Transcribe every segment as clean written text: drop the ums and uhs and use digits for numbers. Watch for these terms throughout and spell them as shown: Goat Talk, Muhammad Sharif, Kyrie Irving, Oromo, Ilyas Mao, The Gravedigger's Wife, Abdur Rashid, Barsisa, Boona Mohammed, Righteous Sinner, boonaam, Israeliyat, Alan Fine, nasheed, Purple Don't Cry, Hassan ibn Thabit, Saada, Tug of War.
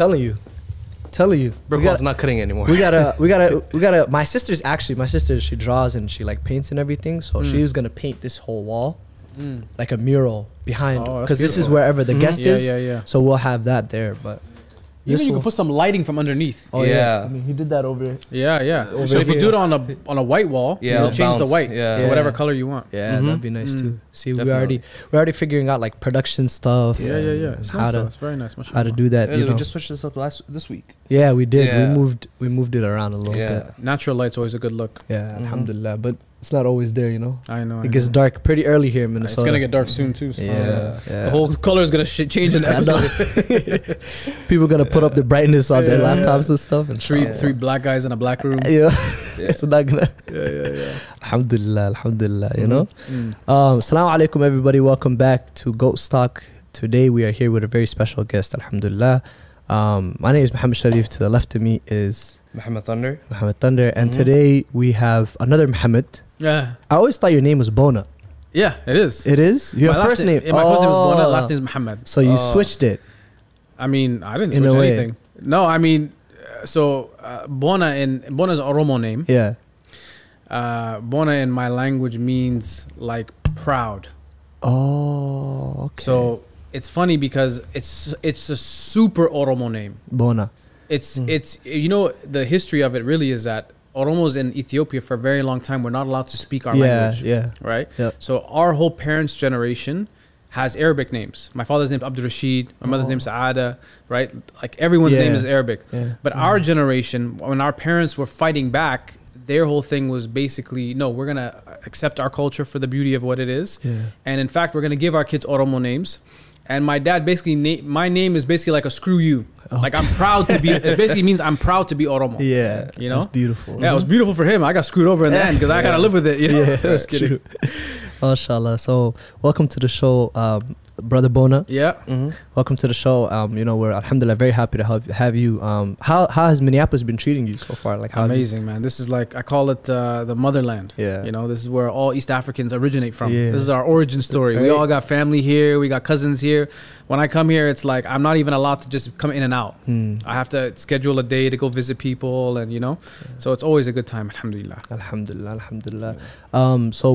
I'm telling you. Brick's not cutting anymore. We gotta. My sister, she draws and she like paints and everything. So she was gonna paint this whole wall, like a mural behind, because this is wherever the guest is. Yeah. So we'll have that there, but. Even you can put some lighting from underneath. Oh yeah. I mean, he did that over. Yeah. Over so if you do it on a white wall, you'll change the white to whatever color you want. Yeah, that'd be nice too. See, we're already figuring out like production stuff. Yeah. It's very nice. How to do that? Yeah, we just switched this up this week. Yeah, we did. Yeah. We moved it around a little bit. Natural light's always a good look. Yeah, alhamdulillah. But it's not always there, you know. I know. It gets dark pretty early here in Minnesota. It's gonna get dark soon too. So yeah. The whole color is gonna change in the episode. People are gonna put up the brightness on their laptops and stuff. And three black guys in a black room. Yeah. It's not gonna. Yeah. Alhamdulillah. You know. Assalamu alaikum, everybody. Welcome back to Goat Talk. Today we are here with a very special guest. Alhamdulillah. My name is Muhammad Sharif. To the left of me is Muhammad Thunder, and today we have another Muhammad. Yeah, I always thought your name was Boona. Yeah, it is. It is your first name. My first name is Boona. Last name is Muhammad. So you switched it. I mean, I didn't switch anything. No, I mean, so Boona is an Oromo name. Yeah. Boona in my language means like proud. Oh, okay. So it's funny because it's a super Oromo name. Boona. It's you know, the history of it really is that Oromos in Ethiopia for a very long time were not allowed to speak our language. Right? Yep. So our whole parents' generation has Arabic names. My father's name is Abdur Rashid. My mother's name is Saada. Right? Like everyone's name is Arabic. Yeah. But our generation, when our parents were fighting back, their whole thing was basically, no, we're going to accept our culture for the beauty of what it is. Yeah. And in fact, we're going to give our kids Oromo names. And my dad basically, my name is basically like a screw you. Oh. Like I'm proud to be, it basically means I'm proud to be Oromo. Yeah. You know? It's beautiful. Yeah, it was beautiful for him. I got screwed over in the end because I got to live with it. You know? Yeah, just kidding. MashaAllah. So welcome to the show, Brother Boona. Yeah. Welcome to the show. You know, we're alhamdulillah very happy to have you. How has Minneapolis been treating you so far? Like, how amazing, man. This is like, I call it the motherland. Yeah. You know, this is where all East Africans originate from. Yeah. This is our origin story. Right? We all got family here. We got cousins here. When I come here, it's like I'm not even allowed to just come in and out. I have to schedule a day to go visit people, and you know, so it's always a good time. Alhamdulillah. So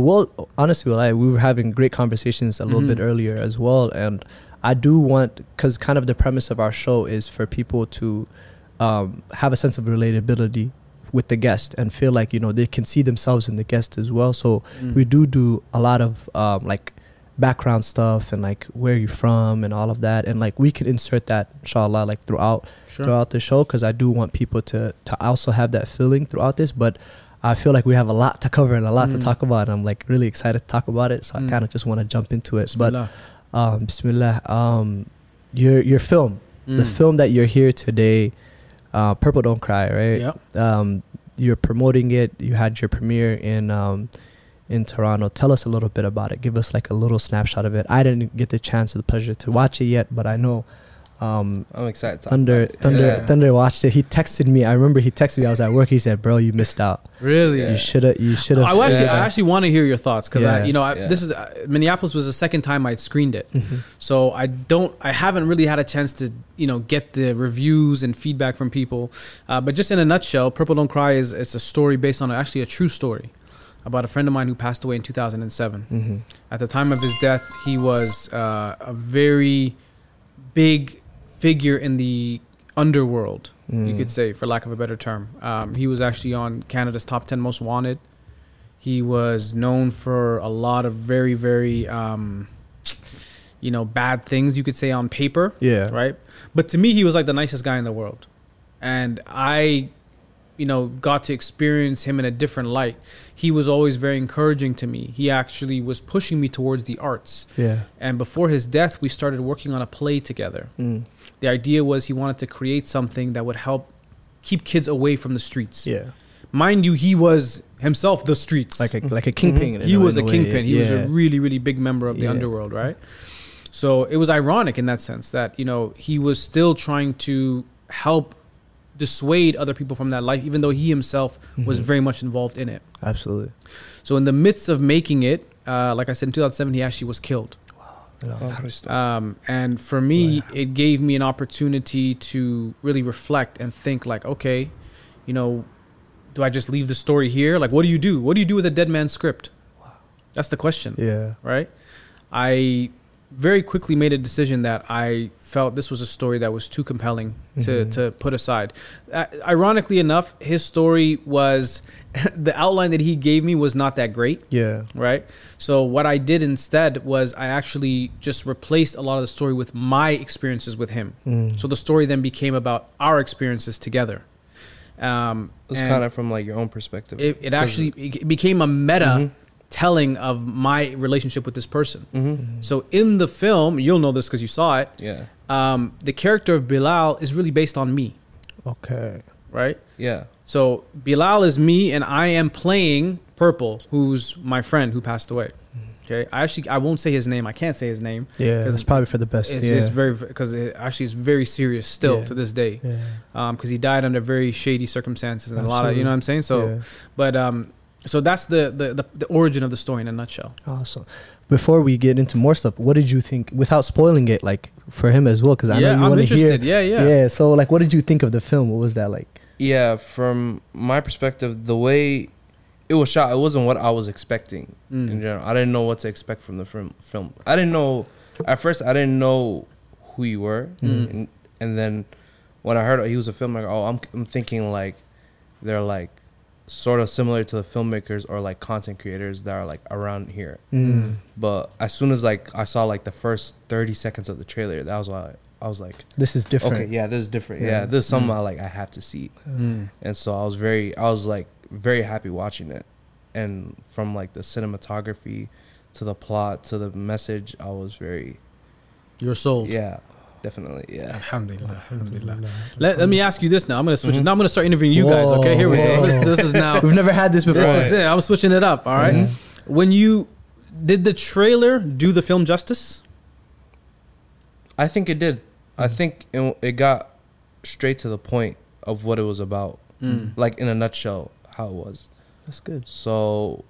honestly, we were having great conversations a little bit earlier as well. And I do want, because kind of the premise of our show is for people to have a sense of relatability with the guest and feel like, you know, they can see themselves in the guest as well. So we do a lot of like background stuff and like where you're from and all of that, and like we can insert that inshallah like throughout the show, because I do want people to also have that feeling throughout this. But I feel like we have a lot to cover and a lot to talk about, and I'm like really excited to talk about it, so I kind of just want to jump into it. Bismillah. But Bismillah, your film, the film that you're here today, Purple Don't Cry, right? Yep. You're promoting it. You had your premiere in Toronto. Tell us a little bit about it. Give us like a little snapshot of it. I didn't get the chance or the pleasure to watch it yet, but I know I'm excited. Thunder watched it. He texted me. I remember he texted me. I was at work. He said, "Bro, you missed out. Really? Yeah. You should have." I actually want to hear your thoughts, because this is Minneapolis was the second time I'd screened it, so I haven't really had a chance to get the reviews and feedback from people. But just in a nutshell, Purple Don't Cry it's a story based on actually a true story about a friend of mine who passed away in 2007. At the time of his death, he was a very big figure in the underworld, you could say, for lack of a better term. He was actually on Canada's top 10 most wanted. He was known for a lot of very, very, bad things, you could say, on paper. Yeah. Right. But to me, he was like the nicest guy in the world. And I, got to experience him in a different light. He was always very encouraging to me. He actually was pushing me towards the arts. Yeah. And before his death, we started working on a play together. The idea was he wanted to create something that would help keep kids away from the streets. Yeah. Mind you, he was himself the streets. Like a kingpin. He was a kingpin. He was a really, really big member of the underworld, right? So it was ironic in that sense that, he was still trying to help dissuade other people from that life, even though he himself was very much involved in it. Absolutely. So in the midst of making it, like I said, in 2007, he actually was killed. Wow. And for me, it gave me an opportunity to really reflect and think like, okay, you know, do I just leave the story here? Like, what do you do? What do you do with a dead man's script? That's the question. Yeah. Right? I very quickly made a decision that I felt this was a story that was too compelling to put aside. Ironically enough, his story was, the outline that he gave me was not that great. Yeah. Right? So what I did instead was I actually just replaced a lot of the story with my experiences with him. So the story then became about our experiences together. It was kind of from like your own perspective. It became a meta telling of my relationship with this person. So in the film, you'll know this because you saw it. Yeah. The character of Bilal is really based on me. Okay. Right? Yeah. So Bilal is me, and I am playing Purple, who's my friend who passed away. Okay. I won't say his name. I can't say his name. Yeah. It's probably for the best. It's very, because it actually is very serious still to this day. Yeah. Because he died under very shady circumstances and a lot of, you know what I'm saying? So, but, so that's the origin of the story in a nutshell. Awesome. Before we get into more stuff, what did you think, without spoiling it, like for him as well? Because I know you want to hear. Yeah. So like, what did you think of the film? What was that like? Yeah, from my perspective, the way it was shot, it wasn't what I was expecting in general. I didn't know what to expect from the film. I didn't know, at first, I didn't know who you were. And then when I heard he was a filmmaker, oh, I'm thinking like they're like, sort of similar to the filmmakers or like content creators that are like around here. But as soon as like I saw like the first 30 seconds of the trailer, that was why I was like, this is different. Okay, yeah, this is different. Yeah, this is something I like I have to see. And so I was very happy watching it. And from like the cinematography to the plot to the message, I was very... You're sold. Yeah. Definitely, yeah. Alhamdulillah, alhamdulillah. Let me ask you this now. I'm gonna switch it. Now I'm gonna start interviewing you guys. Okay, here we go. This is now. We've never had this before. This is it. I'm switching it up. All right. When you did the trailer, do the film justice? I think it did. I think it got straight to the point of what it was about, like in a nutshell, how it was. That's good. So.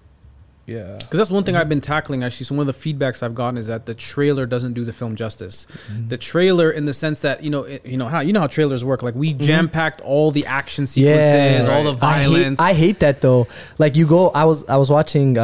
Yeah, because that's one thing I've been tackling actually. So one of the feedbacks I've gotten is that the trailer doesn't do the film justice. The trailer, in the sense that you know how trailers work. Like we jam packed all the action sequences, all the violence. I hate that though. Like you go, I was watching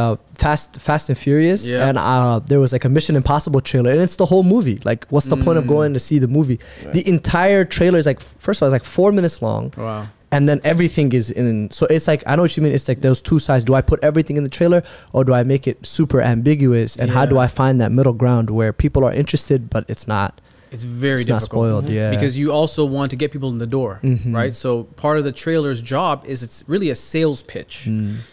Fast and Furious, and there was like a Mission Impossible trailer, and it's the whole movie. Like, what's the point of going to see the movie? Right. The entire trailer is like, first of all, it's like 4 minutes long. Wow. And then everything is in. So it's like, I know what you mean. It's like those two sides. Do I put everything in the trailer, or do I make it super ambiguous? And how do I find that middle ground where people are interested, but it's not? It's very difficult. Not spoiled, because you also want to get people in the door, right? So part of the trailer's job is it's really a sales pitch.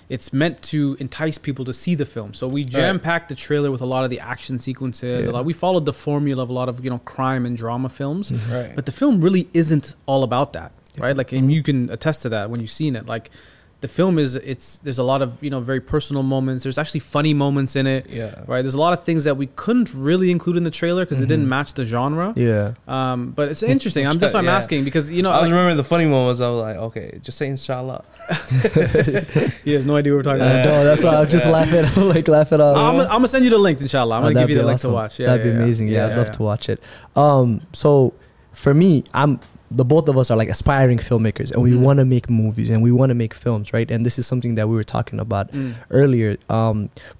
It's meant to entice people to see the film. So we jam-packed the trailer with a lot of the action sequences. A lot. We followed the formula of a lot of crime and drama films, but the film really isn't all about that. Right, like, and you can attest to that when you've seen it. Like, the film there's a lot of very personal moments. There's actually funny moments in it. Yeah, right. There's a lot of things that we couldn't really include in the trailer because it didn't match the genre. Yeah. But it's interesting. That's why I'm asking, because I was remembering the funny moments. I was like, okay, just say inshallah. He has no idea what we're talking about. No, that's why I'm just laughing. I'm like laughing off. I'm gonna send you the link, inshallah. I'm gonna give you the link to watch. Yeah, that'd be amazing. Yeah, I'd love to watch it. So for me, the both of us are like aspiring filmmakers, and we want to make movies and we want to make films, right? And this is something that we were talking about earlier.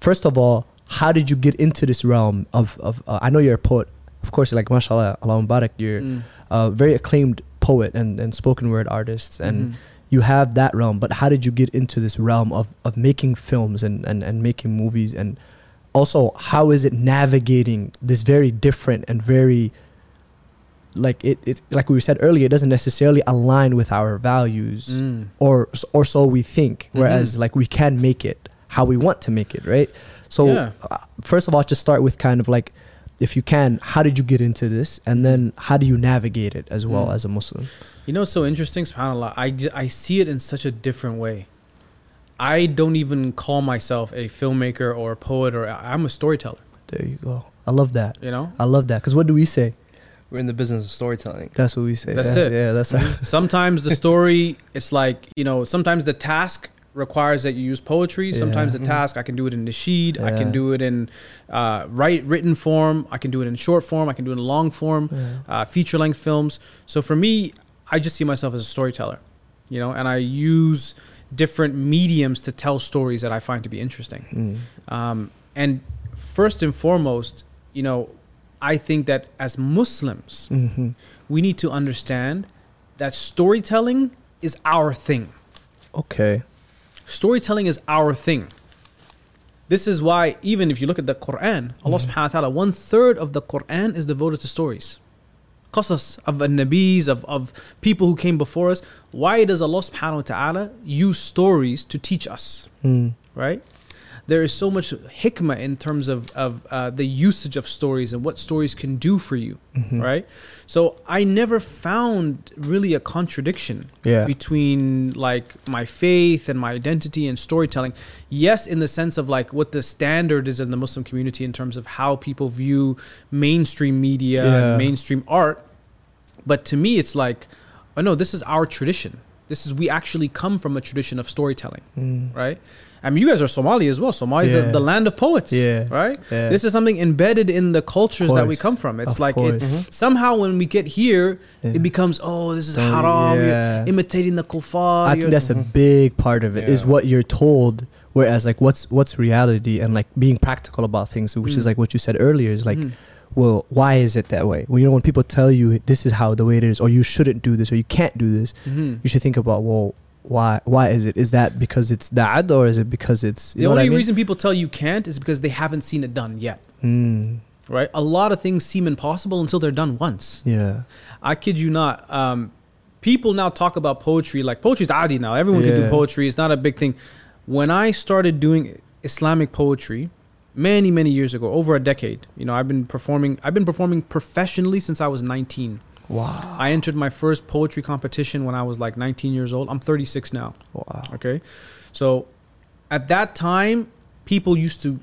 First of all, how did you get into this realm of I know you're a poet, of course, you're like, mashallah, Allah Mubarak, you're a very acclaimed poet and spoken word artists, and you have that realm, but how did you get into this realm of making films and making movies? And also, how is it navigating this very different and very... like it's like we said earlier, it doesn't necessarily align with our values or so we think, whereas like we can make it how we want to make it, right? So first of all, just start with kind of like, if you can, how did you get into this, and then how do you navigate it as well as a Muslim? You know, it's so interesting, subhanAllah, I see it in such a different way. I don't even call myself a filmmaker or a poet, or I'm a storyteller. There you go. I love that. I love that, because what do we say? We're in the business of storytelling. That's what we say. That's it. Yeah, that's right. Sometimes the story, it's like, sometimes the task requires that you use poetry. Yeah. Sometimes the task, I can do it in nasheed. Yeah. I can do it in written form. I can do it in short form. I can do it in long form, feature length films. So for me, I just see myself as a storyteller, you know, and I use different mediums to tell stories that I find to be interesting. And first and foremost, you know, I think that as Muslims, we need to understand that storytelling is our thing. Okay. Storytelling is our thing. This is why, even if you look at the Quran, Allah subhanahu wa ta'ala, 1/3 of the Quran is devoted to stories. Qasas of the Nabis, of people who came before us. Why does Allah subhanahu wa ta'ala use stories to teach us? Right? There is so much hikmah in terms of the usage of stories and what stories can do for you, right? So I never found really a contradiction between like my faith and my identity and storytelling. Yes, in the sense of like what the standard is in the Muslim community in terms of how people view mainstream media, and mainstream art. But to me, it's like, oh no, this is our tradition. This is, we actually come from a tradition of storytelling, right? I mean, you guys are Somali as well. Somali is the land of poets, right? Yeah. This is something embedded in the cultures that we come from. It's like it, somehow when we get here, it becomes, oh, this is haram, you're imitating the kuffar. I think that's a big part of it, is what you're told, whereas like what's reality and like being practical about things, which is like what you said earlier, is like, well, why is it that way? Well, you know, when people tell you this is how the way it is, or you shouldn't do this, or you can't do this, you should think about, well, why is it? Is that because it's da'ad, or is it because it's... The only reason people tell you can't is because they haven't seen it done yet. Right? A lot of things seem impossible until they're done once. Yeah. I kid you not. People now talk about poetry. Like, poetry is adi now. Everyone can do poetry. It's not a big thing. When I started doing Islamic poetry many, many years ago, over a decade, you know, I've been performing professionally since I was 19. Wow. I entered my first poetry competition when I was like 19 years old. I'm 36 now. Wow. Okay. So at that time, people used to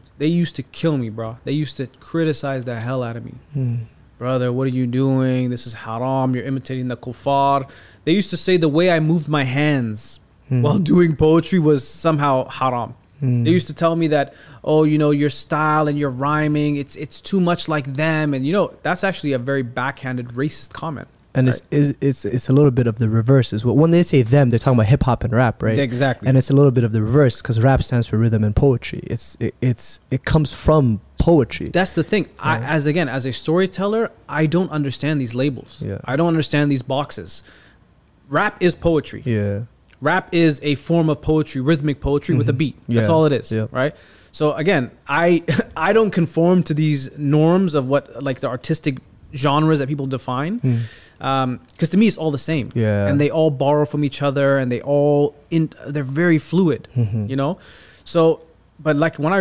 kill me, bro. They used to criticize the hell out of me. Brother, what are you doing? This is haram. You're imitating the kuffar. They used to say the way I moved my hands while doing poetry was somehow haram. They used to tell me that, oh, you know, your style and your rhyming, it's too much like them. And, you know, that's actually a very backhanded racist comment. And right? it's a little bit of the reverse as well. When they say them, they're talking about hip hop and rap, right? Exactly. And it's a little bit of the reverse because rap stands for rhythm and poetry. It comes from poetry. That's the thing. Right? As a storyteller, I don't understand these labels. Yeah. I don't understand these boxes. Rap is poetry. Yeah. Rap is a form of poetry, rhythmic poetry with a beat. That's all it is, right? So again, I don't conform to these norms of what like the artistic genres that people define, because to me it's all the same, and they all borrow from each other, and they're very fluid, you know. So, but like when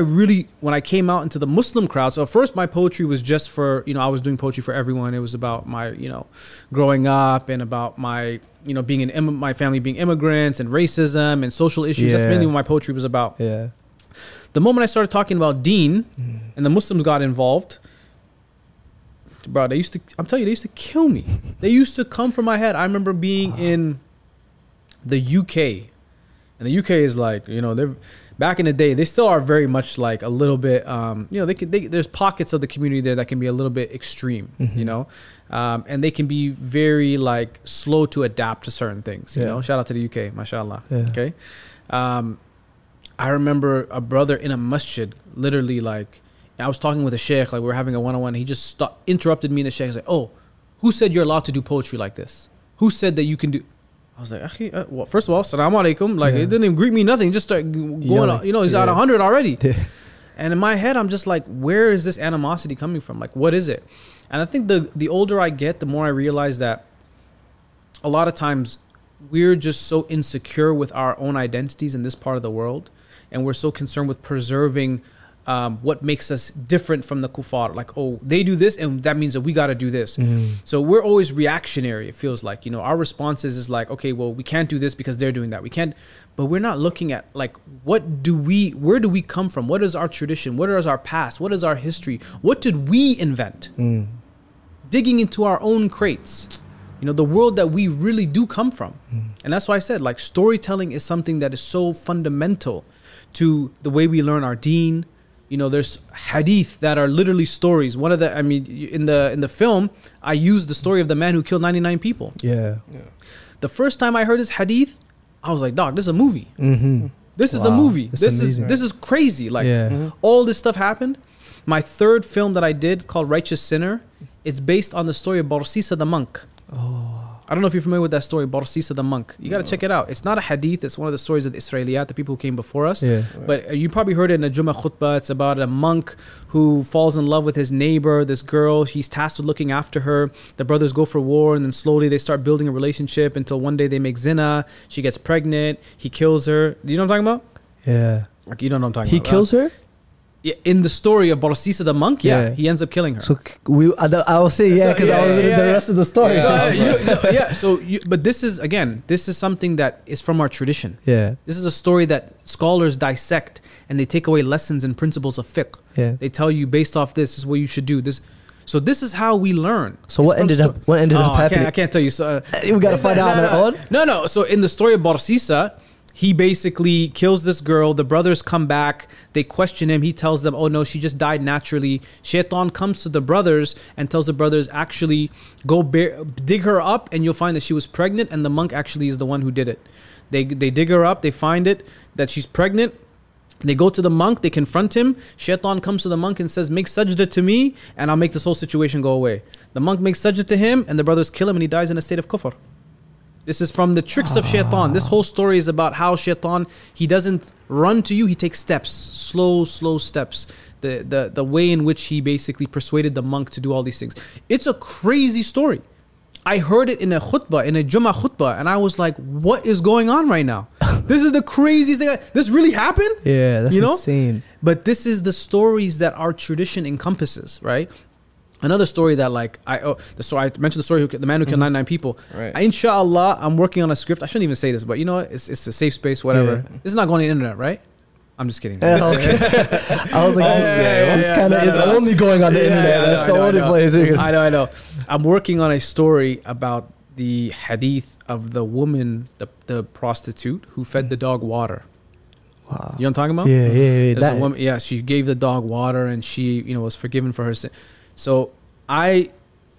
I came out into the Muslim crowd, so at first my poetry was just for, you know, I was doing poetry for everyone. It was about my, you know, growing up and about my, you know, being my family being immigrants and racism and social issues. Yeah. That's mainly what my poetry was about. Yeah. The moment I started talking about deen and the Muslims got involved, bro, they used to kill me. They used to come for my head. I remember being in the UK. And the UK is like, you know, they're back in the day, they still are very much like a little bit, you know, there's pockets of the community there that can be a little bit extreme, you know, and they can be very like slow to adapt to certain things, you know. Shout out to the UK, mashallah. Yeah. Okay. I remember a brother in a masjid, literally like, I was talking with a sheikh, like we were having a one-on-one. He just interrupted me and the sheikh was like, oh, who said you're allowed to do poetry like this? Who said that you can do... I was like, well, first of all, assalamu alaikum. Like, it didn't even greet me, nothing. Just start going, you know, he's at 100 already. And in my head, I'm just like, where is this animosity coming from? Like, what is it? And I think the older I get, the more I realize that a lot of times we're just so insecure with our own identities in this part of the world. And we're so concerned with preserving what makes us different from the kuffar. Like, oh, they do this, and that means that we got to do this. So we're always reactionary, it feels like. You know, our responses is like, okay, well, we can't do this because they're doing that. We can't, but we're not looking at, like, where do we come from? What is our tradition? What is our past? What is our history? What did we invent? Digging into our own crates. you know, the world that we really do come from. And that's why I said, like, storytelling is something that is so fundamental to the way we learn our deen. You know, there's hadith that are literally stories. One of the, I mean, in the film, I used the story of the man who killed 99 people. Yeah. The first time I heard his hadith, I was like, dog, this is a movie. Mm-hmm. This is a movie. This is crazy. Like, all this stuff happened. My third film that I did, called Righteous Sinner, it's based on the story of Barsisa the monk. Oh. I don't know if you're familiar with that story, Barsisa the monk. You got to check it out. It's not a hadith. It's one of the stories of the Israeliyat, the people who came before us. Yeah. Right. But you probably heard it in a Jummah khutbah. It's about a monk who falls in love with his neighbor, this girl. He's tasked with looking after her. The brothers go for war, and then slowly they start building a relationship until one day they make zina. She gets pregnant. He kills her. Do you know what I'm talking about? Yeah. Like, you don't know what I'm talking about. He kills her? Yeah, in the story of Barsisa the monk, he ends up killing her. So I will say because I was in the rest of the story. But this is something that is from our tradition. Yeah. This is a story that scholars dissect and they take away lessons and principles of fiqh. Yeah. They tell you based off this is what you should do. So this is how we learn. So what ended up happening? I can't tell you. So we got to find out on our own? No. So in the story of Barsisa, he basically kills this girl. The brothers come back. They question him. He tells them, oh, no, she just died naturally. Shaitan comes to the brothers and tells the brothers, actually, go dig her up and you'll find that she was pregnant. And the monk actually is the one who did it. They dig her up. They find it that she's pregnant. They go to the monk. They confront him. Shaitan comes to the monk and says, make sajda to me and I'll make this whole situation go away. The monk makes sajda to him and the brothers kill him and he dies in a state of kufr. This is from the tricks of Shaitan. This whole story is about how Shaitan, he doesn't run to you. He takes steps, slow steps. The way in which he basically persuaded the monk to do all these things. It's a crazy story. I heard it in a khutbah, in a Jummah khutbah. And I was like, what is going on right now? This is the craziest thing. This really happened? Yeah, that's insane. But this is the stories that our tradition encompasses, right? Another story that I mentioned the man who killed 99 people. Right. Inshallah, I'm working on a script. I shouldn't even say this, but you know, it's a safe space, whatever. Yeah. This is not going on the internet, right? I'm just kidding. Okay. I was like, only going on the internet. That's the only place. I know. I'm working on a story about the hadith of the woman, the prostitute who fed the dog water. Wow. You know what I'm talking about? Yeah. There's a woman, she gave the dog water and she, was forgiven for her sin. So I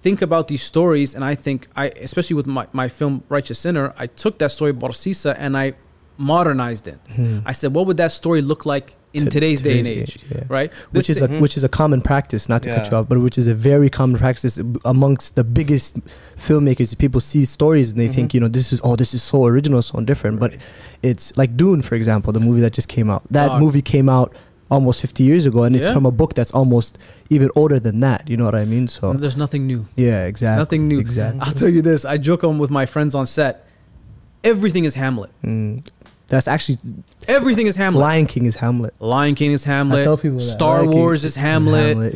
think about these stories and I think, especially with my film Righteous Sinner, I took that story Barsisa and I modernized it. I said, what would that story look like in today's day and age? Yeah. Right? Which is a common practice, not to cut you off, but which is a very common practice amongst the biggest filmmakers. People see stories and they think, this is so original, so different. Right. But it's like Dune, for example, the movie that just came out. That movie came out almost 50 years ago, and it's from a book that's almost even older than that. You know what I mean? So there's nothing new. Yeah, exactly. Nothing new. Exactly. I'll tell you this. I joke on with my friends on set. Everything is Hamlet. That's actually... Everything is Hamlet. Lion King is Hamlet. I tell people that. Star Wars is Hamlet.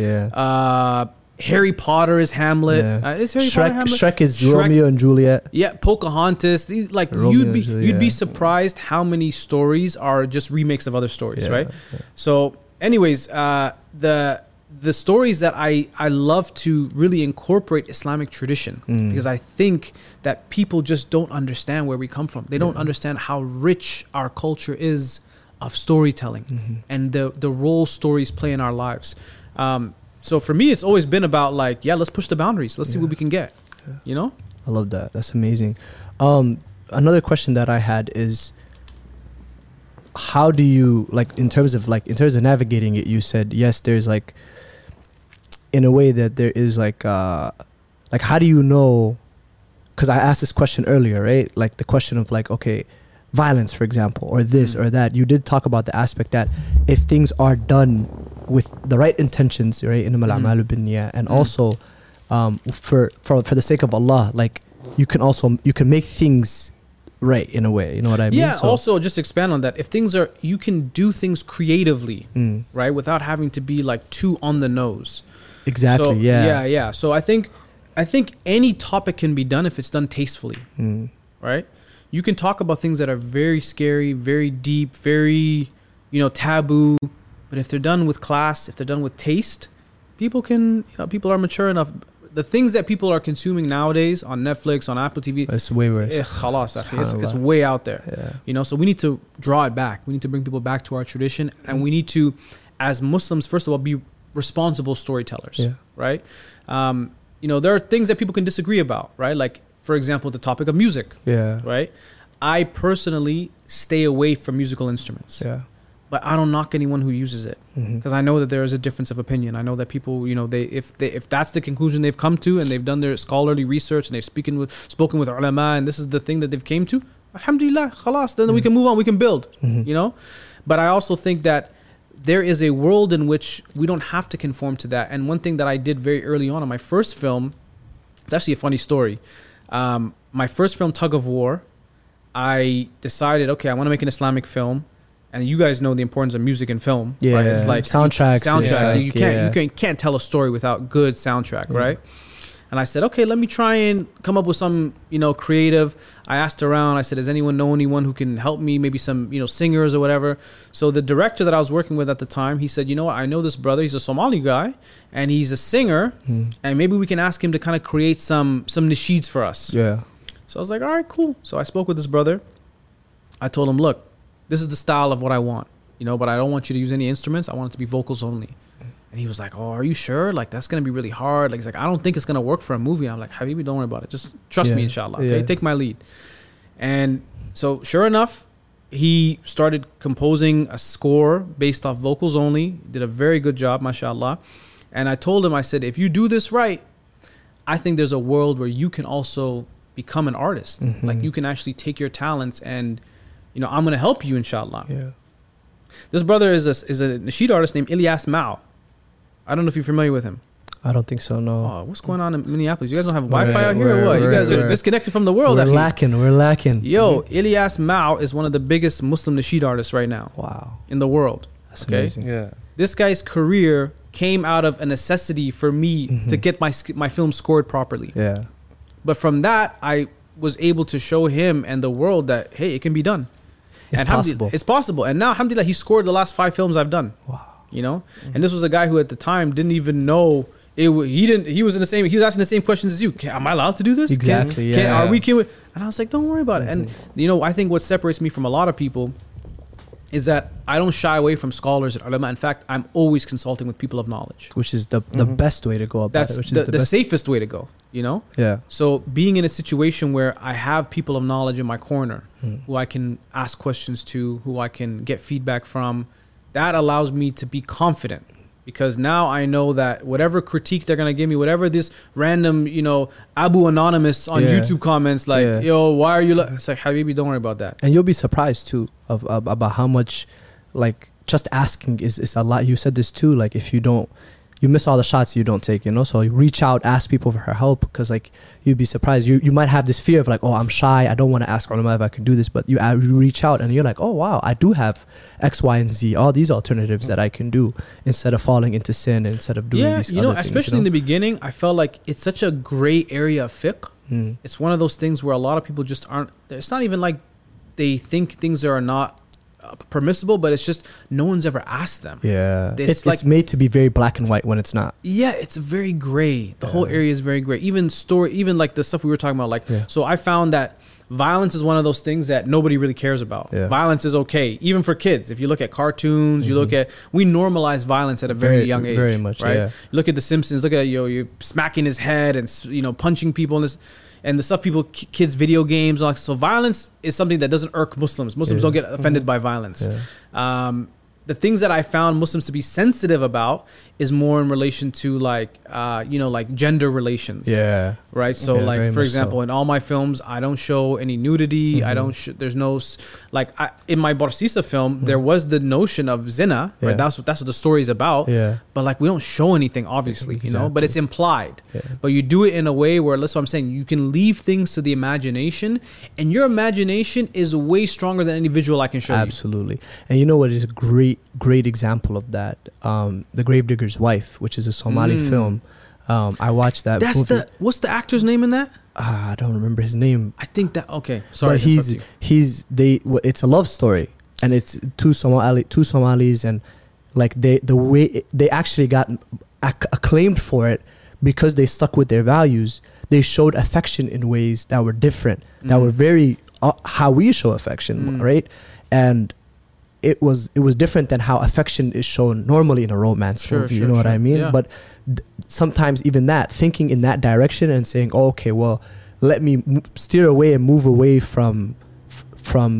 Harry Potter is Hamlet. Yeah. Is Harry Potter Hamlet? Shrek is Romeo and Juliet. Yeah, Pocahontas. These, like, you'd be surprised how many stories are just remakes of other stories, right? Yeah. So, anyways, the stories that I love to really incorporate Islamic tradition because I think that people just don't understand where we come from. They don't understand how rich our culture is of storytelling and the role stories play in our lives. So for me, it's always been about let's push the boundaries. Let's see what we can get, you know? I love that. That's amazing. Another question that I had is, how do you, in terms of navigating it, you said, yes, there's how do you know? Because I asked this question earlier, right? Like the question of violence, for example, or this or that. You did talk about the aspect that if things are done with the right intentions, right? Innamal a'malu binniyat, and also for the sake of Allah, you can make things right in a way. You know what I mean? Yeah. So also, just expand on that. If things are, you can do things creatively, right, without having to be too on the nose. Exactly. So, yeah. So I think any topic can be done if it's done tastefully, right? You can talk about things that are very scary, very deep, very, taboo. But if they're done with class, if they're done with taste, people are mature enough. the things that people are consuming nowadays on Netflix, on Apple TV, it's way worse. It's way out there. Yeah. You know, so we need to draw it back. We need to bring people back to our tradition, and we need to, as Muslims, first of all, be responsible storytellers. Yeah. Right? You know, there are things that people can disagree about, right? Like, for example, the topic of music. Yeah. Right? I personally stay away from musical instruments. Yeah. But I don't knock anyone who uses it, because I know that there is a difference of opinion. I know that people, you know, if that's the conclusion they've come to, and they've done their scholarly research, and they've spoken with ulama, and this is the thing that they've came to, alhamdulillah, khalas, then we can move on, we can build, you know. But I also think that there is a world in which we don't have to conform to that. And one thing that I did very early on my first film, it's actually a funny story. My first film, Tug of War, I decided, okay, I want to make an Islamic film. And you guys know the importance of music and film. Yeah, right? It's like soundtracks. You can't tell a story without good soundtrack, right? And I said, okay, let me try and come up with some, you know, creative. I asked around. I said, does anyone know anyone who can help me? Maybe some, you know, singers or whatever. So the director that I was working with at the time, he said, you know what? I know this brother. He's a Somali guy, and he's a singer, and maybe we can ask him to kind of create some nasheeds for us. Yeah. So I was like, all right, cool. So I spoke with this brother. I told him, look, this is the style of what I want, you know, but I don't want you to use any instruments. I want it to be vocals only. And he was like, oh, are you sure? Like, that's going to be really hard. Like, he's like, I don't think it's going to work for a movie. And I'm like, Habibi, don't worry about it. Just trust me, inshallah. Okay, take my lead. And so sure enough, he started composing a score based off vocals only. Did a very good job, mashallah. And I told him, I said, if you do this right, I think there's a world where you can also become an artist. Like, you can actually take your talents and, you know, I'm going to help you, inshallah. Yeah. This brother is a nasheed artist named Ilyas Mao. I don't know if you're familiar with him. I don't think so, no. Oh, what's going on in Minneapolis? You guys don't have Wi-Fi out here or what? You guys are disconnected from the world. We're lacking. Yo, Ilyas Mao is one of the biggest Muslim nasheed artists right now. Wow. In the world. That's amazing. Yeah. This guy's career came out of a necessity for me to get my film scored properly. Yeah. But from that, I was able to show him and the world that, hey, it can be done. It's possible. It's possible. And now, alhamdulillah, he scored the last 5 films I've done. Wow. You know? And this was a guy who at the time didn't even know. He was in the same. He was asking the same questions as you. Am I allowed to do this? Exactly. Can we? And I was like, don't worry about it. And, you know, I think what separates me from a lot of people is that I don't shy away from scholars and ulama. In fact, I'm always consulting with people of knowledge. Which is the best way to go about it. That's the safest way to go, you know? Yeah. So being in a situation where I have people of knowledge in my corner who I can ask questions to, who I can get feedback from, that allows me to be confident. Because now I know that whatever critique they're going to give me, whatever this random, you know, Abu Anonymous on YouTube comments, like, yo, why are you... It's like, Habibi, don't worry about that. And you'll be surprised, too, about how much, like, just asking is a lot. You said this, too, like, if you don't... You miss all the shots you don't take, you know? So you reach out, ask people for help, because, like, you'd be surprised. You might have this fear of, like, oh, I'm shy. I don't want to ask ulama if I could do this. But you reach out, and you're like, oh, wow, I do have X, Y, and Z, all these alternatives that I can do instead of falling into sin, instead of doing these other things. Especially in the beginning, I felt like it's such a gray area of fiqh. It's one of those things where a lot of people just aren't... It's not even like they think things that are not... permissible, but it's just no one's ever asked them. It's like, it's made to be very black and white when it's not. It's very gray. The whole area is very gray. Even like the stuff we were talking about, like, so I found that violence is one of those things that nobody really cares about. Violence is okay, even for kids. If you look at cartoons, you look at, we normalize violence at a very young age, very much, right? Look at The Simpsons. Look at, you're smacking his head and, you know, punching people in this. And the stuff people, kids, video games, like, so violence is something that doesn't irk Muslims. Muslims don't get offended by violence. The things that I found Muslims to be sensitive about is more in relation to, like, you know, like gender relations. Yeah. Right. So, like, for example, in all my films, I don't show any nudity. I don't. There's no, like, in my Barsisa film, there was the notion of zina. Right. That's what the story is about. Yeah. But, like, we don't show anything, obviously, you know. But it's implied. Yeah. But you do it in a way where, that's what I'm saying, you can leave things to the imagination, and your imagination is way stronger than any visual I can show you. Absolutely. And you know what is a great example of that, The Gravedigger's Wife, which is a Somali film. I watched that. What's the actor's name in that? I don't remember his name. I think that, okay, sorry. But it's a love story, and it's two Somalis, and, like, the way they actually got acclaimed for it because they stuck with their values, they showed affection in ways that were different, that were very how we show affection, right? And it was different than how affection is shown normally in a romance movie, you know what I mean? Yeah. But sometimes even that, thinking in that direction and saying, oh, okay, well, let me steer away and move away from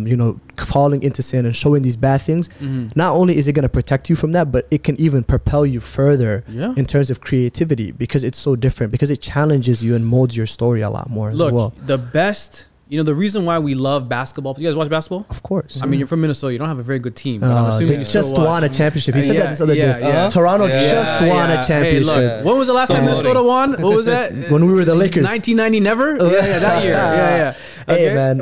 you know, falling into sin and showing these bad things, not only is it going to protect you from that, but it can even propel you further in terms of creativity, because it's so different, because it challenges you and molds your story a lot more. Look, as well. The best... You know, the reason why we love basketball... You guys watch basketball? Of course. I mean, you're from Minnesota. You don't have a very good team. But I'm assuming they just won a championship. He said that this other day. Toronto just won a championship. Hey, look, when was the last time Minnesota won? What was that? When we were the Lakers. 1990, never? That year. Okay. Hey, man.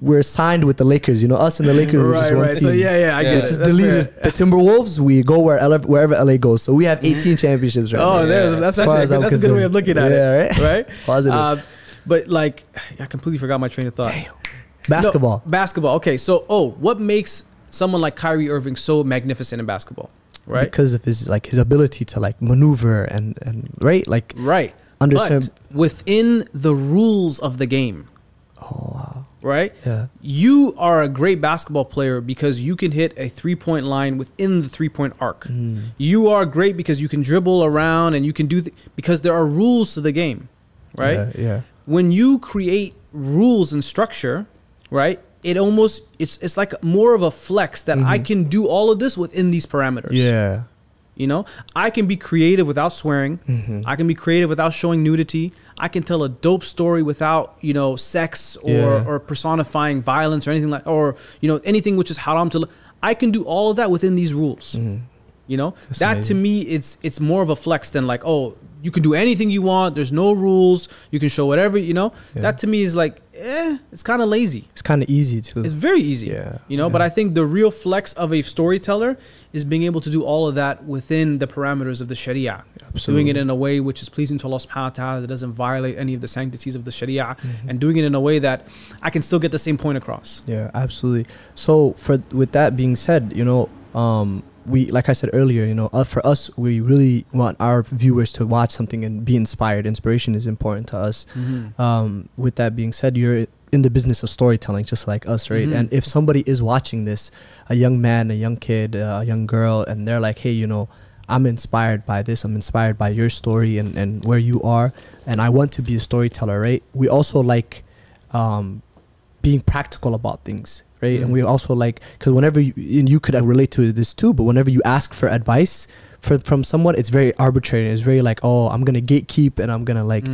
We're signed with the Lakers. You know, us and the Lakers were just one team. So, I get it. Just deleted the Timberwolves. We go wherever LA goes. So, we have 18 championships right now. Oh, that's actually a good way of looking at it. Right? Positive. But like, I completely forgot my train of thought. Damn. Basketball. No, basketball. Okay. So, what makes someone like Kyrie Irving so magnificent in basketball, right? Because of his ability to like maneuver and understand within the rules of the game. Oh, wow. Right? Yeah. You are a great basketball player because you can hit a three-point line within the three-point arc. You are great because you can dribble around and you can do because there are rules to the game, right? Yeah. When you create rules and structure, right, it's like more of a flex that I can do all of this within these parameters. Yeah. You know, I can be creative without swearing. I can be creative without showing nudity. I can tell a dope story without, you know, sex or personifying violence or anything anything which is haram to. I can do all of that within these rules. You know, That's amazing. To me, it's more of a flex than like, you can do anything you want. There's no rules. You can show whatever, you know. Yeah. That to me is like, it's kind of lazy. It's kind of easy too. It's very easy, you know. Yeah. But I think the real flex of a storyteller is being able to do all of that within the parameters of the Sharia. Absolutely. Doing it in a way which is pleasing to Allah subhanahu wa ta'ala, that doesn't violate any of the sanctities of the Sharia, and doing it in a way that I can still get the same point across. Yeah, absolutely. So with that being said, you know, we, like I said earlier, you know, for us, we really want our viewers to watch something and be inspired. Inspiration is important to us. With that being said, you're in the business of storytelling, just like us, right? And if somebody is watching this, a young man, a young kid, a young girl, and they're like, hey, you know, I'm inspired by this. I'm inspired by your story and where you are. And I want to be a storyteller, right? We also like being practical about things. Right. And we also like, because whenever you could relate to this too, but whenever you ask for advice from someone, it's very arbitrary. It's very like, I'm going to gatekeep and I'm going to like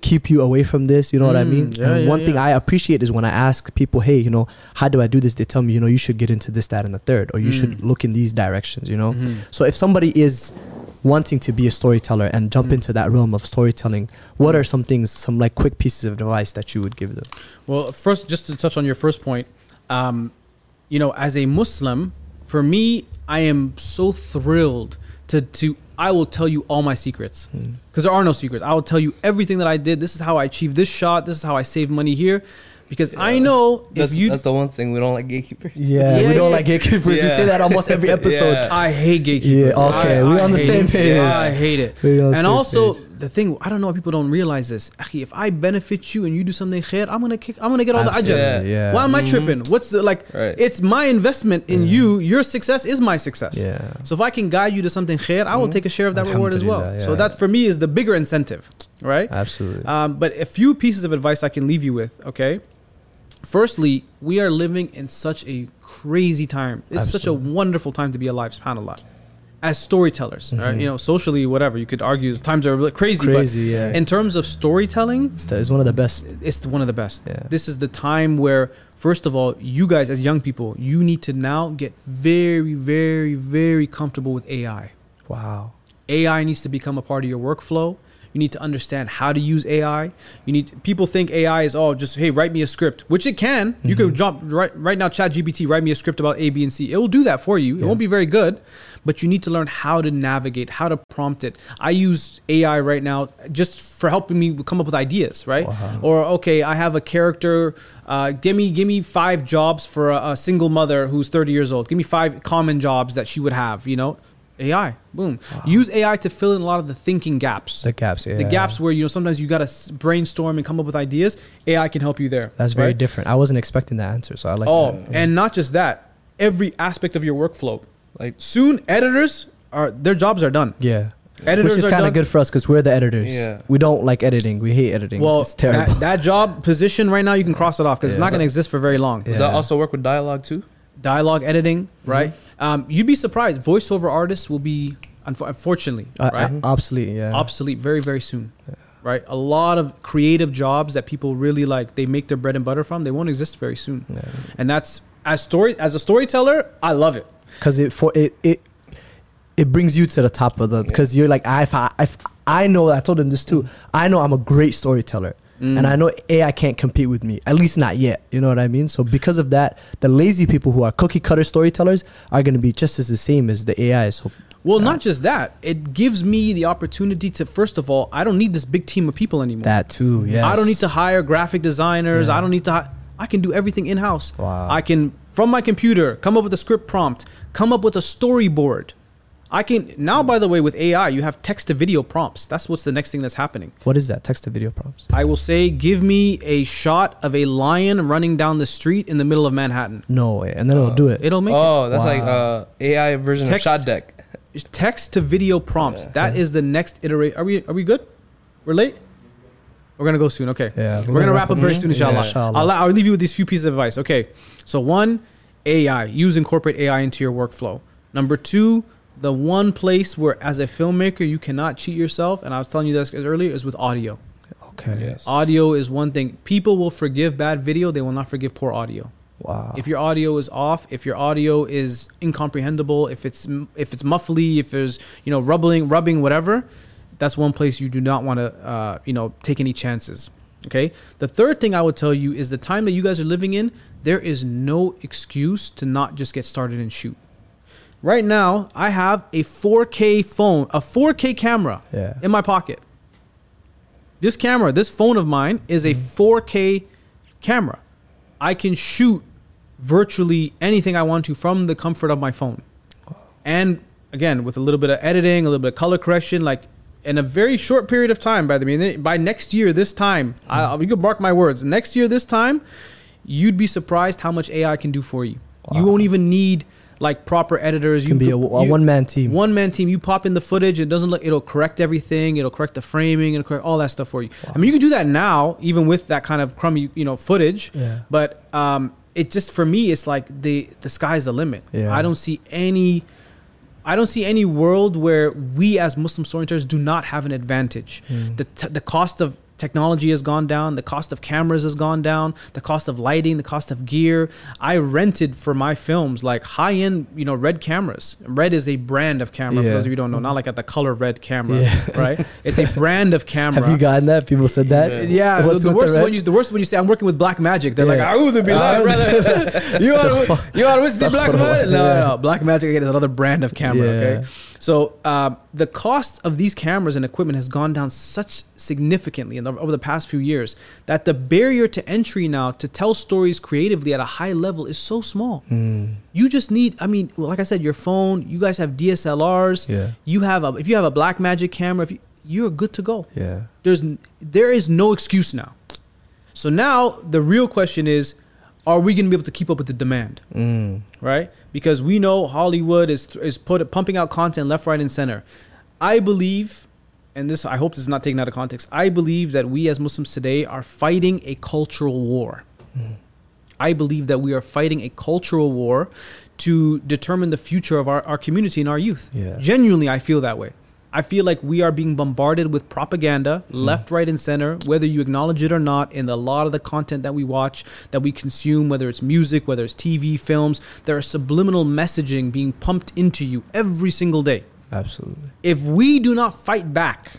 keep you away from this. You know what I mean? Yeah, and one thing I appreciate is when I ask people, hey, you know, how do I do this? They tell me, you know, you should get into this, that, and the third, or you should look in these directions, you know? So if somebody is wanting to be a storyteller and jump into that realm of storytelling, what are some things, some like quick pieces of advice that you would give them? Well, first, just to touch on your first point, you know, as a Muslim, for me, I am so thrilled to I will tell you all my secrets, because there are no secrets. I will tell you everything that I did. This is how I achieved this shot. This is how I saved money here. Because I know that's the one thing we don't like, gatekeepers. Yeah, we don't like gatekeepers. We say that almost every episode. I hate gatekeepers. Yeah, okay, we're on the same page. Yeah, I hate it. And also the thing, I don't know why people don't realize this. If I benefit you and you do something khair, I'm gonna get all the ajr. Yeah. Why am I tripping? What's the like? Right. It's my investment in you. Your success is my success. Yeah. So if I can guide you to something khair, I will take a share of that reward as well. Yeah. So that for me is the bigger incentive, right? Absolutely. But a few pieces of advice I can leave you with. Okay. Firstly, we are living in such a crazy time. It's such a wonderful time to be alive, subhanAllah, as storytellers. Right? You know, socially, whatever, you could argue times are crazy but in terms of storytelling, it's one of the best. It's one of the best. Yeah. This is the time where, first of all, you guys as young people, you need to now get very, very, very comfortable with AI. Wow. AI needs to become a part of your workflow. You need to understand how to use AI. People think AI is just, hey, write me a script, which it can. You can jump right now, ChatGPT, write me a script about A, B, and C. It will do that for you. It won't be very good, but you need to learn how to navigate, how to prompt it. I use AI right now just for helping me come up with ideas, right? Wow. Or okay, I have a character. Give me 5 jobs for a single mother who's 30 years old. Give me 5 common jobs that she would have. You know, AI, boom. Wow. Use AI to fill in a lot of the thinking gaps. The gaps, yeah. The gaps where, you know, sometimes you got to brainstorm and come up with ideas. AI can help you there. That's very different. I wasn't expecting that answer, so I like that. Oh, and not just that. Every aspect of your workflow. Like, soon, editors, their jobs are done. Yeah. Editors, which is kind of good for us because we're the editors. Yeah. We don't like editing. We hate editing. Well, it's terrible. That job position right now, you can cross it off because it's not going to exist for very long. Yeah. They also work with dialogue too. Dialogue editing, right? You'd be surprised. Voiceover artists will be, unfortunately, obsolete. Yeah, obsolete very, very soon. Yeah. Right, a lot of creative jobs that people really like, they make their bread and butter from, they won't exist very soon. Yeah. And that's as a storyteller, I love it because it brings you to the top of the because you're like I know. I told them this too. I know I'm a great storyteller. And I know AI can't compete with me, at least not yet. You know what I mean? So because of that, the lazy people who are cookie cutter storytellers are going to be just as the same as the AI. So, well, not just that. It gives me the opportunity to, first of all, I don't need this big team of people anymore. That too, yes. I don't need to hire graphic designers. Yeah. I don't need to I can do everything in-house. Wow. I can, from my computer, come up with a script prompt, come up with a storyboard. I can now. By the way, with AI, you have text to video prompts. That's what's the next thing that's happening. What is that? Text to video prompts. I will say, give me a shot of a lion running down the street in the middle of Manhattan. No way, and then it'll do it. It'll make. Oh, that's like AI version of Shot Deck. Text to video prompts. Yeah. That is the next iteration. Are we good? We're late. We're gonna go soon. Okay. Yeah. We're gonna wrap up very soon, inshallah. Yeah. I'll leave you with these few pieces of advice. Okay. So 1, AI. Incorporate AI into your workflow. Number 2. The one place where, as a filmmaker, you cannot cheat yourself, and I was telling you this earlier, is with audio. Okay. Yes. Audio is one thing. People will forgive bad video. They will not forgive poor audio. Wow. If your audio is off, if your audio is incomprehensible, if it's muffly, if there's, you know, rubbing, whatever, that's one place you do not want to, take any chances. Okay. The third thing I would tell you is the time that you guys are living in, there is no excuse to not just get started and shoot. Right now, I have a 4K phone, a 4K camera in my pocket. This camera, this phone of mine is a 4K camera. I can shoot virtually anything I want to from the comfort of my phone. And again, with a little bit of editing, a little bit of color correction, like in a very short period of time, by next year, this time, you can mark my words, next year, this time, you'd be surprised how much AI can do for you. Wow. You won't even need... like proper editors. You can be a one-man team. One-man team. You pop in the footage. It doesn't look. It'll correct everything. It'll correct the framing. It'll correct all that stuff for you. Wow. I mean, you can do that now, even with that kind of crummy, footage. Yeah. But it just, for me, it's like the sky's the limit. Yeah. I don't see any world where we as Muslim storytellers do not have an advantage. Mm. The cost of technology has gone down. The cost of cameras has gone down. The cost of lighting, the cost of gear. I rented for my films like high-end, Red cameras. Red is a brand of camera for those of you who don't know. Not like at the color red camera, right? It's a brand of camera. Have you gotten that? People said that. Yeah. The worst is when you say I'm working with Black Magic. They're like, "A'udhu billah, brother." You are with the Black Magic. No. Black Magic again is another brand of camera. Yeah. Okay. So the cost of these cameras and equipment has gone down such significantly over the past few years that the barrier to entry now to tell stories creatively at a high level is so small. Mm. You just need, like I said, your phone. You guys have DSLRs. Yeah. If you have a Blackmagic camera, you're good to go. Yeah. There is no excuse now. So now the real question is, are we going to be able to keep up with the demand? Mm. Right? Because we know Hollywood is pumping out content left, right, and center. I believe, and this I hope this is not taken out of context, I believe that we as Muslims today are fighting a cultural war. Mm. I believe that we are fighting a cultural war to determine the future of our community and our youth. Yeah. Genuinely, I feel that way. I feel like we are being bombarded with propaganda, left, right, and center, whether you acknowledge it or not, in a lot of the content that we watch, that we consume, whether it's music, whether it's TV, films, there are subliminal messaging being pumped into you every single day. Absolutely. If we do not fight back,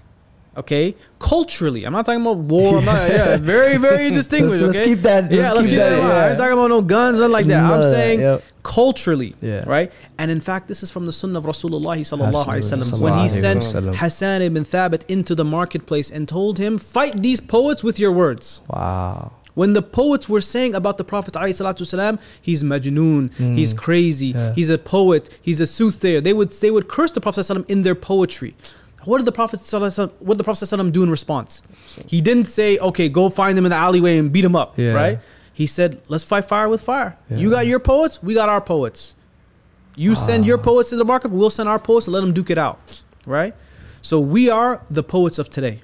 okay, culturally, I'm not talking about war, very, very distinguished, let's keep that. Let's keep that. I'm not talking about no guns, nothing like that. I'm saying... Yep. Culturally, right? And in fact, this is from the sunnah of Rasulullah sallallahu alaihi wasallam when he sent Hassan ibn Thabit into the marketplace and told him, fight these poets with your words. Wow. when the poets were saying about the Prophet ﷺ, he's Majnoon, he's crazy, he's a poet, he's a soothsayer. They would curse the Prophet ﷺ in their poetry. What did the Prophet ﷺ do in response? He didn't say, okay, go find him in the alleyway and beat him up, right? He said, let's fight fire with fire. You got your poets, we got our poets. You send your poets to the market, we'll send our poets and let them duke it out, right? So we are the poets of today.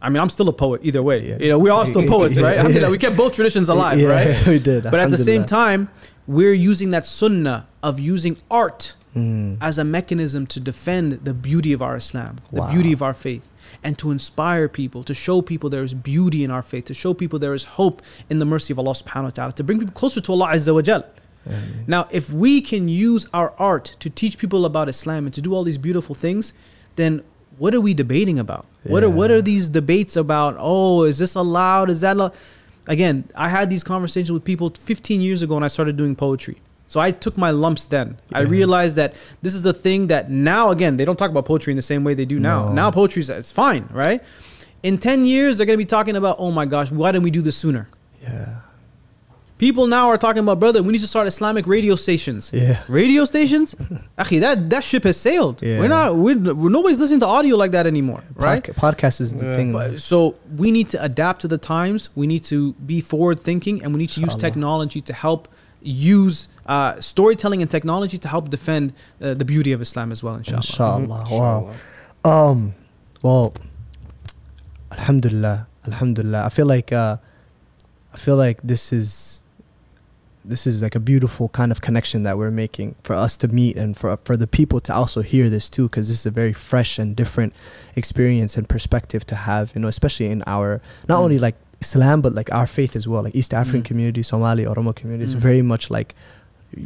I mean, I'm still a poet either way. You know, we're all still poets, right? We kept both traditions alive, right? We did. But at the same time, we're using that sunnah of using art as a mechanism to defend the beauty of our Islam, the beauty of our faith, and to inspire people, to show people there is beauty in our faith, to show people there is hope in the mercy of Allah subhanahu wa ta'ala, to bring people closer to Allah azza wa jal. Now, if we can use our art to teach people about Islam and to do all these beautiful things, then what are we debating about? What are these debates about? Oh, is this allowed? Is that allowed? Again, I had these conversations with people 15 years ago when I started doing poetry. So I took my lumps then. I realized that this is the thing that now, again, they don't talk about poetry in the same way they do now. Now poetry is fine, right? In 10 years, they're going to be talking about, oh my gosh, why didn't we do this sooner? Yeah. People now are talking about, brother, we need to start Islamic radio stations. Yeah. Radio stations? Akhi, that ship has sailed. Yeah. Nobody's listening to audio like that anymore, right? Podcast is the thing. But, so we need to adapt to the times. We need to be forward thinking, and we need to use technology to help use storytelling and technology to help defend the beauty of Islam as well, inshallah. Inshallah. Wow. Well, alhamdulillah, alhamdulillah. I feel like this is like a beautiful kind of connection that we're making for us to meet and for the people to also hear this too, because this is a very fresh and different experience and perspective to have, you know, especially in our, not only like Islam, but like our faith as well, like East African community, Somali, Oromo community, it's very much like,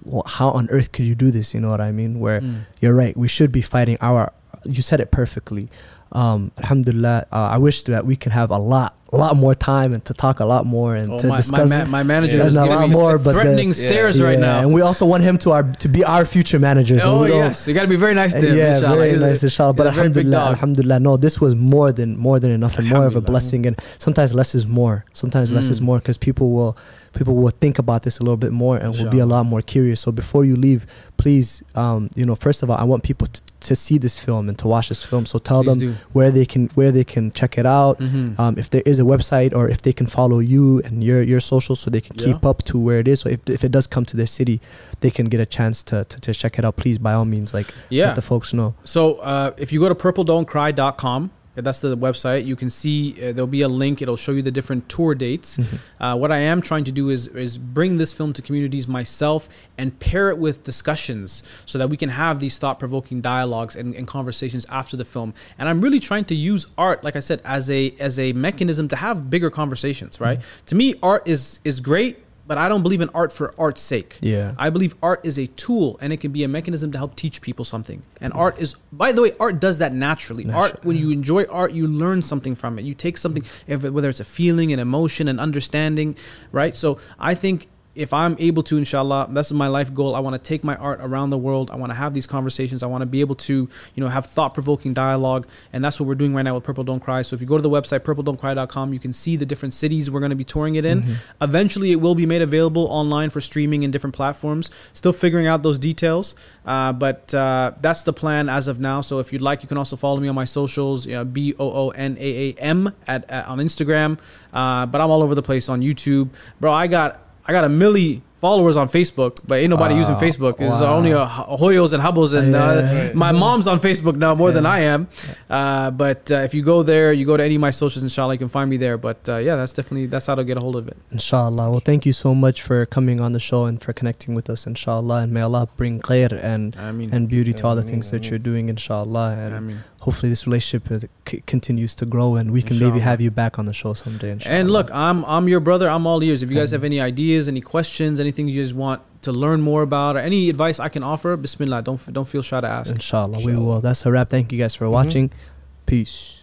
well, how on earth could you do this? You know what I mean? Where you're right, we should be fighting our, you said it perfectly. Alhamdulillah, I wish that we could have a lot more time and to talk a lot more and to discuss. My manager is a lot more, but threatening stares right now. And we also want him to be our future manager. Oh yes, you got to be very nice to him. Yeah, inshallah. Very nice, inshallah. But alhamdulillah, alhamdulillah. No, this was more than enough and more of a blessing. And sometimes less is more. Sometimes less is more, because people will think about this a little bit more and will be a lot more curious. So before you leave, please, you know, first of all, I want people to see this film and to watch this film. So tell them where they can check it out. If there is a website, or if they can follow you and your socials, so they can keep up to where it is. So if it does come to their city, they can get a chance to check it out. Please, by all means, like let the folks know. So if you go to purpledontcry.com, that's the website, you can see there'll be a link. It'll show you the different tour dates. What I am trying to do is bring this film to communities myself and pair it with discussions so that we can have these thought-provoking dialogues and conversations after the film. And I'm really trying to use art, like I said, as a mechanism to have bigger conversations, right? To me, art is great, but I don't believe in art for art's sake. Yeah. I believe art is a tool, and it can be a mechanism to help teach people something. And art is, by the way, art does that naturally. Art, when you enjoy art, you learn something from it. You take something, whether it's a feeling, an emotion, an understanding, right? So I think if I'm able to, inshallah, this is my life goal. I want to take my art around the world. I want to have these conversations. I want to be able to, you know, have thought-provoking dialogue. And that's what we're doing right now with Purple Don't Cry. So if you go to the website, purpledontcry.com, you can see the different cities we're going to be touring it in. Eventually, it will be made available online for streaming in different platforms. Still figuring out those details. But that's the plan as of now. So if you'd like, you can also follow me on my socials, you know, BOONAAM on Instagram. But I'm all over the place on YouTube. Bro, I got a milli followers on Facebook, but ain't nobody using Facebook. It's only hoyos and hubbles, and my mom's on Facebook now more than I am. But if you go there, you go to any of my socials, inshallah, you can find me there. But yeah, that's how to get a hold of it. Inshallah. Well, thank you so much for coming on the show and for connecting with us, inshallah. And may Allah bring khair and beauty to all the things that you're doing, inshallah. And hopefully this relationship continues to grow, and we can maybe have you back on the show someday, inshallah. And look, I'm your brother. I'm all ears. If you guys have any ideas, any questions, anything you just want to learn more about, or any advice I can offer, bismillah, don't feel shy to ask. Inshallah, we will. That's a wrap. Thank you guys for watching. Peace.